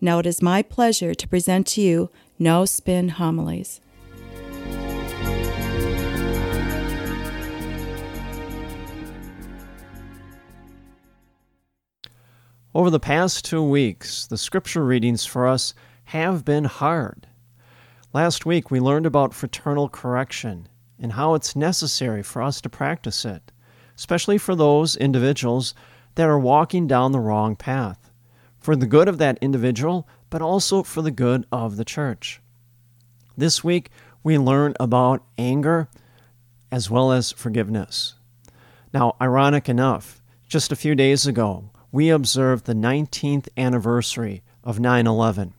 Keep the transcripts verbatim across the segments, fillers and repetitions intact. Now it is my pleasure to present to you No Spin Homilies. Over the past two weeks, the scripture readings for us have been hard. Last week, we learned about fraternal correction and how it's necessary for us to practice it, especially for those individuals that are walking down the wrong path, for the good of that individual, but also for the good of the church. This week, we learned about anger as well as forgiveness. Now, ironic enough, just a few days ago, we observed the nineteenth anniversary of nine eleven,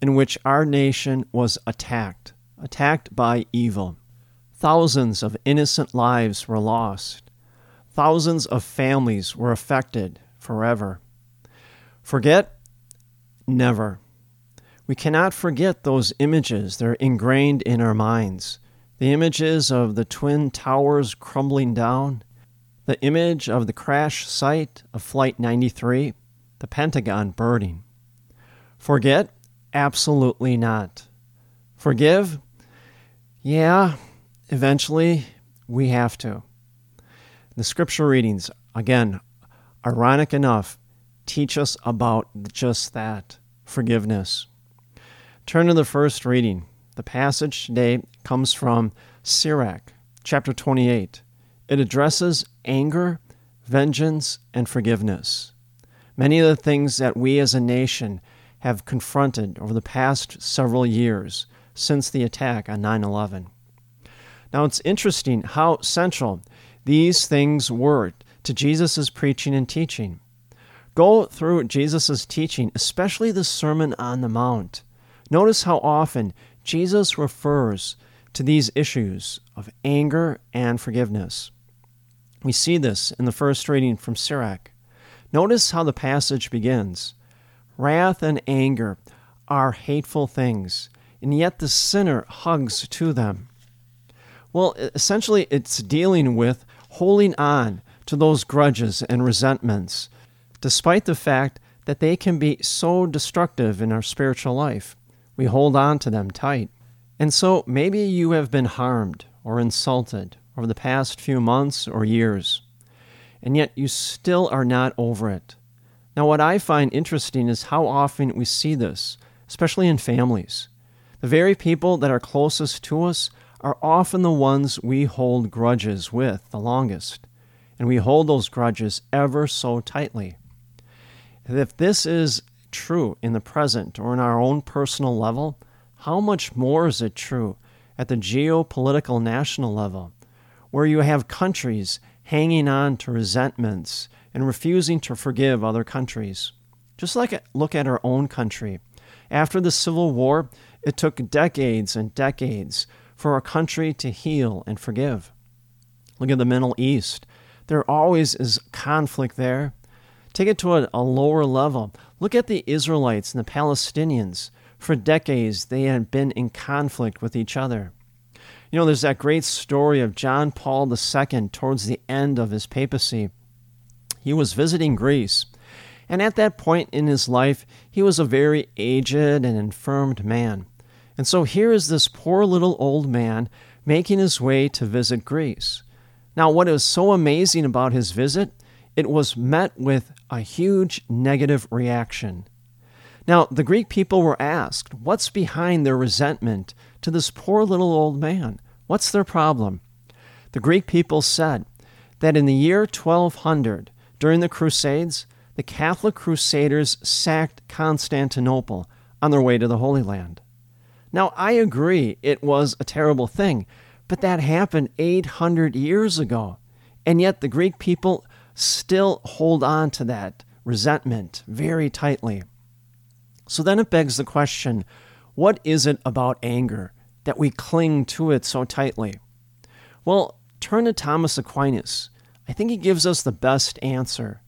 in which our nation was attacked, attacked by evil. Thousands of innocent lives were lost. Thousands of families were affected forever. Forget? Never. We cannot forget those images that are ingrained in our minds, the images of the Twin Towers crumbling down, the image of the crash site of Flight ninety-three, the Pentagon burning. Forget? Absolutely not. Forgive? Yeah, eventually we have to. The scripture readings, again, ironic enough, teach us about just that, forgiveness. Turn to the first reading. The passage today comes from Sirach, chapter twenty-eight. It addresses anger, vengeance, and forgiveness. Many of the things that we as a nation have confronted over the past several years since the attack on nine eleven. Now, it's interesting how central these things were to Jesus' preaching and teaching. Go through Jesus' teaching, especially the Sermon on the Mount. Notice how often Jesus refers to these issues of anger and forgiveness. We see this in the first reading from Sirach. Notice how the passage begins. Wrath and anger are hateful things, and yet the sinner hugs to them. Well, essentially it's dealing with holding on to those grudges and resentments, despite the fact that they can be so destructive in our spiritual life. We hold on to them tight. And so maybe you have been harmed or insulted over the past few months or years, and yet you still are not over it. Now, what I find interesting is how often we see this, especially in families. The very people that are closest to us are often the ones we hold grudges with the longest, and we hold those grudges ever so tightly. If this is true in the present or in our own personal level, how much more is it true at the geopolitical national level, where you have countries hanging on to resentments and refusing to forgive other countries? Just like a look at our own country. After the Civil War, it took decades and decades for a country to heal and forgive. Look at the Middle East. There always is conflict there. Take it to a, a lower level. Look at the Israelites and the Palestinians. For decades, they had been in conflict with each other. You know, there's that great story of John Paul the Second towards the end of his papacy. He was visiting Greece, and at that point in his life, he was a very aged and infirmed man. And so here is this poor little old man making his way to visit Greece. Now, what is so amazing about his visit, it was met with a huge negative reaction. Now, the Greek people were asked, what's behind their resentment to this poor little old man? What's their problem? The Greek people said that in the year twelve hundred, during the Crusades, the Catholic Crusaders sacked Constantinople on their way to the Holy Land. Now, I agree it was a terrible thing, but that happened eight hundred years ago, and yet the Greek people still hold on to that resentment very tightly. So then it begs the question, What is it about anger that we cling to it so tightly? Well, turn to Thomas Aquinas. I think he gives us the best answer.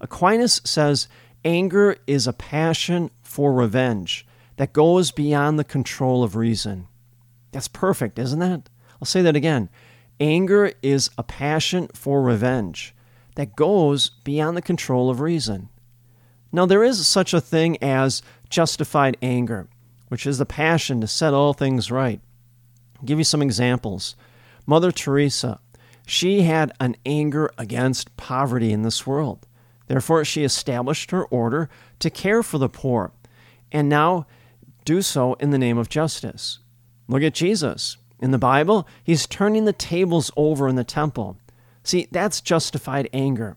Aquinas says, anger is a passion for revenge that goes beyond the control of reason. That's perfect, isn't it? I'll say that again. Anger is a passion for revenge that goes beyond the control of reason. Now, there is such a thing as justified anger, which is the passion to set all things right. I'll give you some examples. Mother Teresa, she had an anger against poverty in this world. Therefore, she established her order to care for the poor, and now do so in the name of justice. Look at Jesus. In the Bible, he's turning the tables over in the temple. See, that's justified anger.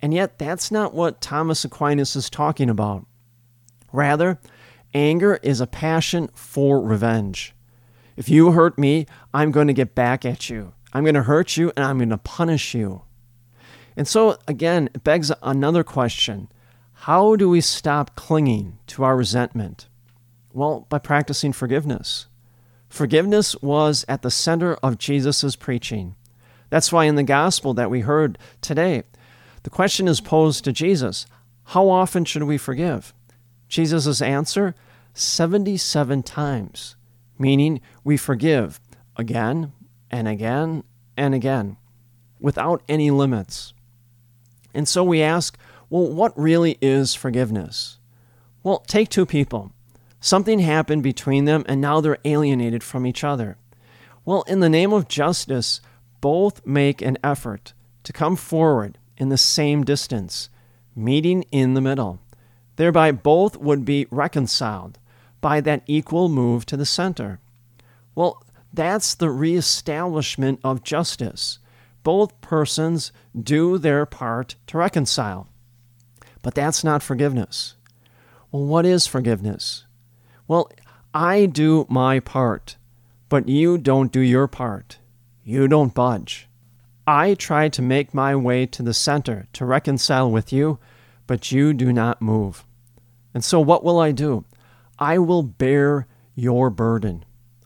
And yet, that's not what Thomas Aquinas is talking about. Rather, anger is a passion for revenge. If you hurt me, I'm going to get back at you. I'm going to hurt you, and I'm going to punish you. And so, again, it begs another question. How do we stop clinging to our resentment? Well, by practicing forgiveness. Forgiveness was at the center of Jesus' preaching. That's why in the gospel that we heard today, the question is posed to Jesus, how often should we forgive? Jesus' answer, seventy-seven times, meaning we forgive again and again and again, without any limits. And so we ask, well, what really is forgiveness? Well, take two people. Something happened between them, and now they're alienated from each other. Well, in the name of justice, both make an effort to come forward in the same distance, meeting in the middle. Thereby, both would be reconciled by that equal move to the center. Well, that's the reestablishment of justice. Both persons do their part to reconcile. But that's not forgiveness. Well, what is forgiveness? Well, I do my part, but you don't do your part. You don't budge. I try to make my way to the center to reconcile with you, but you do not move. And so what will I do? I will bear your burden.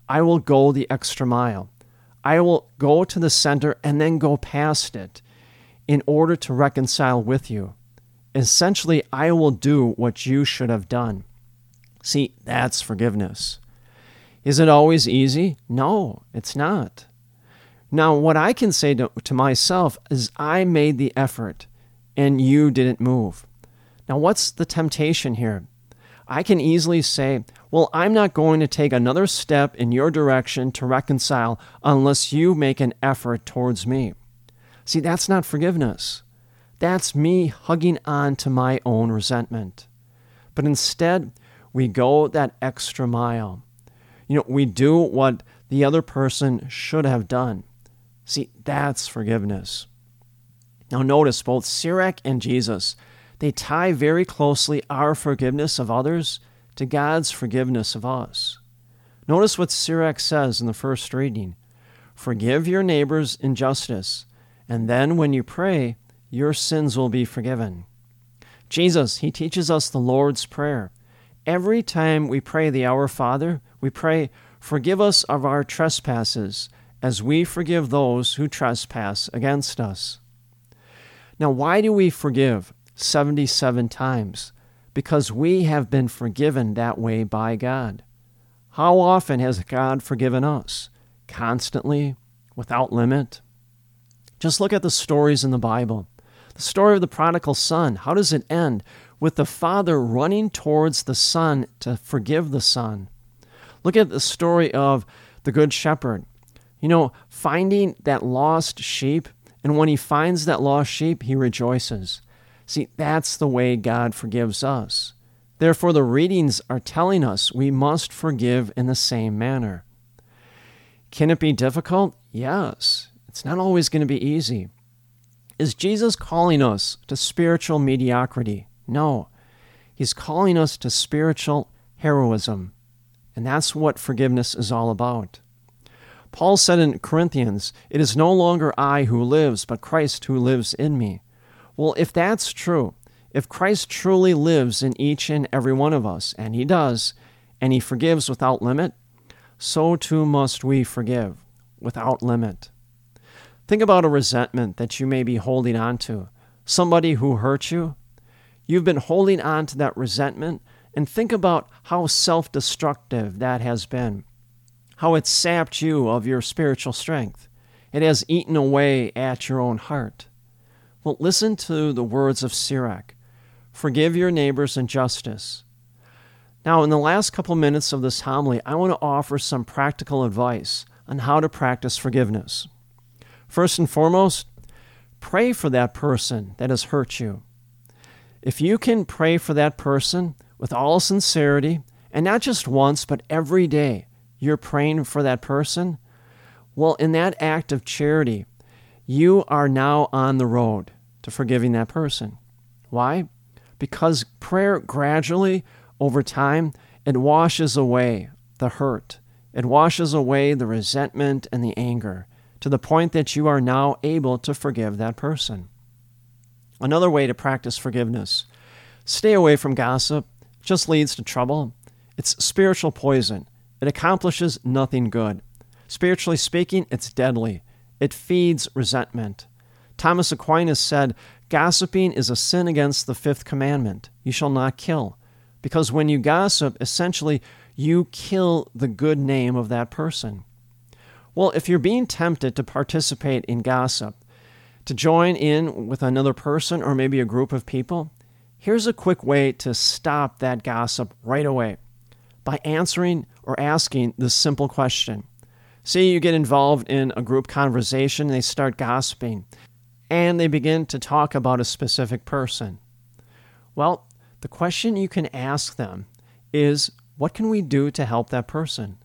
I will go the extra mile. I will go to the center and then go past it in order to reconcile with you. Essentially, I will do what you should have done. See, that's forgiveness. Is it always easy? No, it's not. Now, what I can say to, to myself is I made the effort and you didn't move. Now, what's the temptation here? I can easily say, well, I'm not going to take another step in your direction to reconcile unless you make an effort towards me. See, that's not forgiveness. That's me hugging on to my own resentment. But instead, we go that extra mile. You know, we do what the other person should have done. See, that's forgiveness. Now notice both Sirach and Jesus, they tie very closely our forgiveness of others to God's forgiveness of us. Notice what Sirach says in the first reading. Forgive your neighbor's injustice, and then when you pray, your sins will be forgiven. Jesus, he teaches us the Lord's Prayer. Every time we pray the Our Father, we pray, forgive us of our trespasses, as we forgive those who trespass against us. Now, why do we forgive seventy-seven times? Because we have been forgiven that way by God. How often has God forgiven us? Constantly, without limit. Just look at the stories in the Bible. The story of the prodigal son, how does it end? With the father running towards the son to forgive the son. Look at the story of the good shepherd. You know, finding that lost sheep, and when he finds that lost sheep, he rejoices. See, that's the way God forgives us. Therefore, the readings are telling us we must forgive in the same manner. Can it be difficult? Yes. It's not always going to be easy. Is Jesus calling us to spiritual mediocrity? No. He's calling us to spiritual heroism. And that's what forgiveness is all about. Paul said in Corinthians, it is no longer I who lives, but Christ who lives in me. Well, if that's true, if Christ truly lives in each and every one of us, and he does, and he forgives without limit, so too must we forgive without limit. Think about a resentment that you may be holding on to, somebody who hurt you. You've been holding on to that resentment, and think about how self-destructive that has been, how it's sapped you of your spiritual strength. It has eaten away at your own heart. Well, listen to the words of Sirach. Forgive your neighbor's injustice. Now, in the last couple minutes of this homily, I want to offer some practical advice on how to practice forgiveness. First and foremost, pray for that person that has hurt you. If you can pray for that person with all sincerity, and not just once, but every day you're praying for that person, well, in that act of charity, you are now on the road to forgiving that person. Why? Because prayer gradually, over time, it washes away the hurt. It washes away the resentment and the anger to the point that you are now able to forgive that person. Another way to practice forgiveness. Stay away from gossip. It just leads to trouble. It's spiritual poison. It accomplishes nothing good. Spiritually speaking, it's deadly. It feeds resentment. Thomas Aquinas said, gossiping is a sin against the fifth commandment. You shall not kill. Because when you gossip, essentially, you kill the good name of that person. Well, if you're being tempted to participate in gossip, to join in with another person or maybe a group of people, here's a quick way to stop that gossip right away by answering or asking this simple question. See, you get involved in a group conversation, they start gossiping, and they begin to talk about a specific person. Well, the question you can ask them is, what can we do to help that person?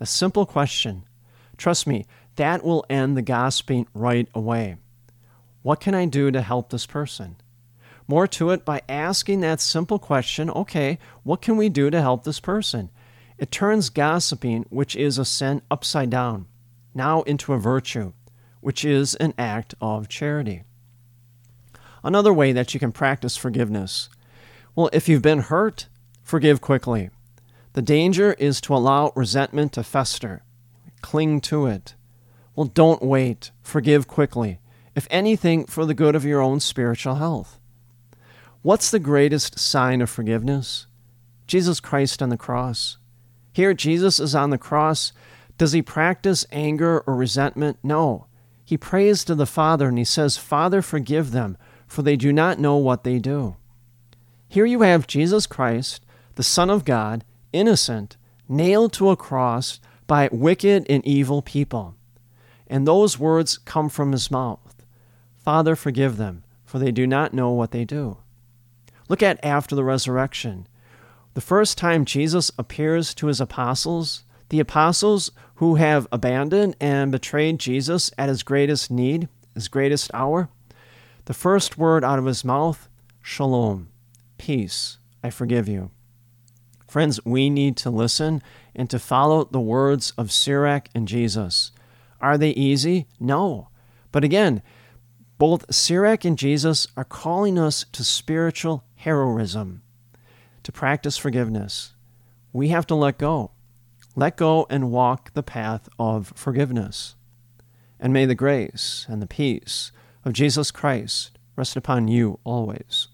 A simple question. Trust me, that will end the gossiping right away. What can I do to help this person? More to it, by asking that simple question, okay, what can we do to help this person? It turns gossiping, which is a sin, upside down, now into a virtue, which is an act of charity. Another way that you can practice forgiveness. Well, if you've been hurt, forgive quickly. The danger is to allow resentment to fester. Cling to it. Well, don't wait. Forgive quickly. If anything, for the good of your own spiritual health. What's the greatest sign of forgiveness? Jesus Christ on the cross. Here, Jesus is on the cross. Does he practice anger or resentment? No. He prays to the Father and he says, Father, forgive them, for they do not know what they do. Here you have Jesus Christ, the Son of God, innocent, nailed to a cross by wicked and evil people. And those words come from his mouth. Father, forgive them, for they do not know what they do. Look at after the resurrection. The first time Jesus appears to his apostles, the apostles who have abandoned and betrayed Jesus at his greatest need, his greatest hour, the first word out of his mouth, shalom, peace, I forgive you. Friends, we need to listen and to follow the words of Sirach and Jesus. Are they easy? No. But again, both Sirach and Jesus are calling us to spiritual heroism. To practice forgiveness, we have to let go. Let go and walk the path of forgiveness. And may the grace and the peace of Jesus Christ rest upon you always.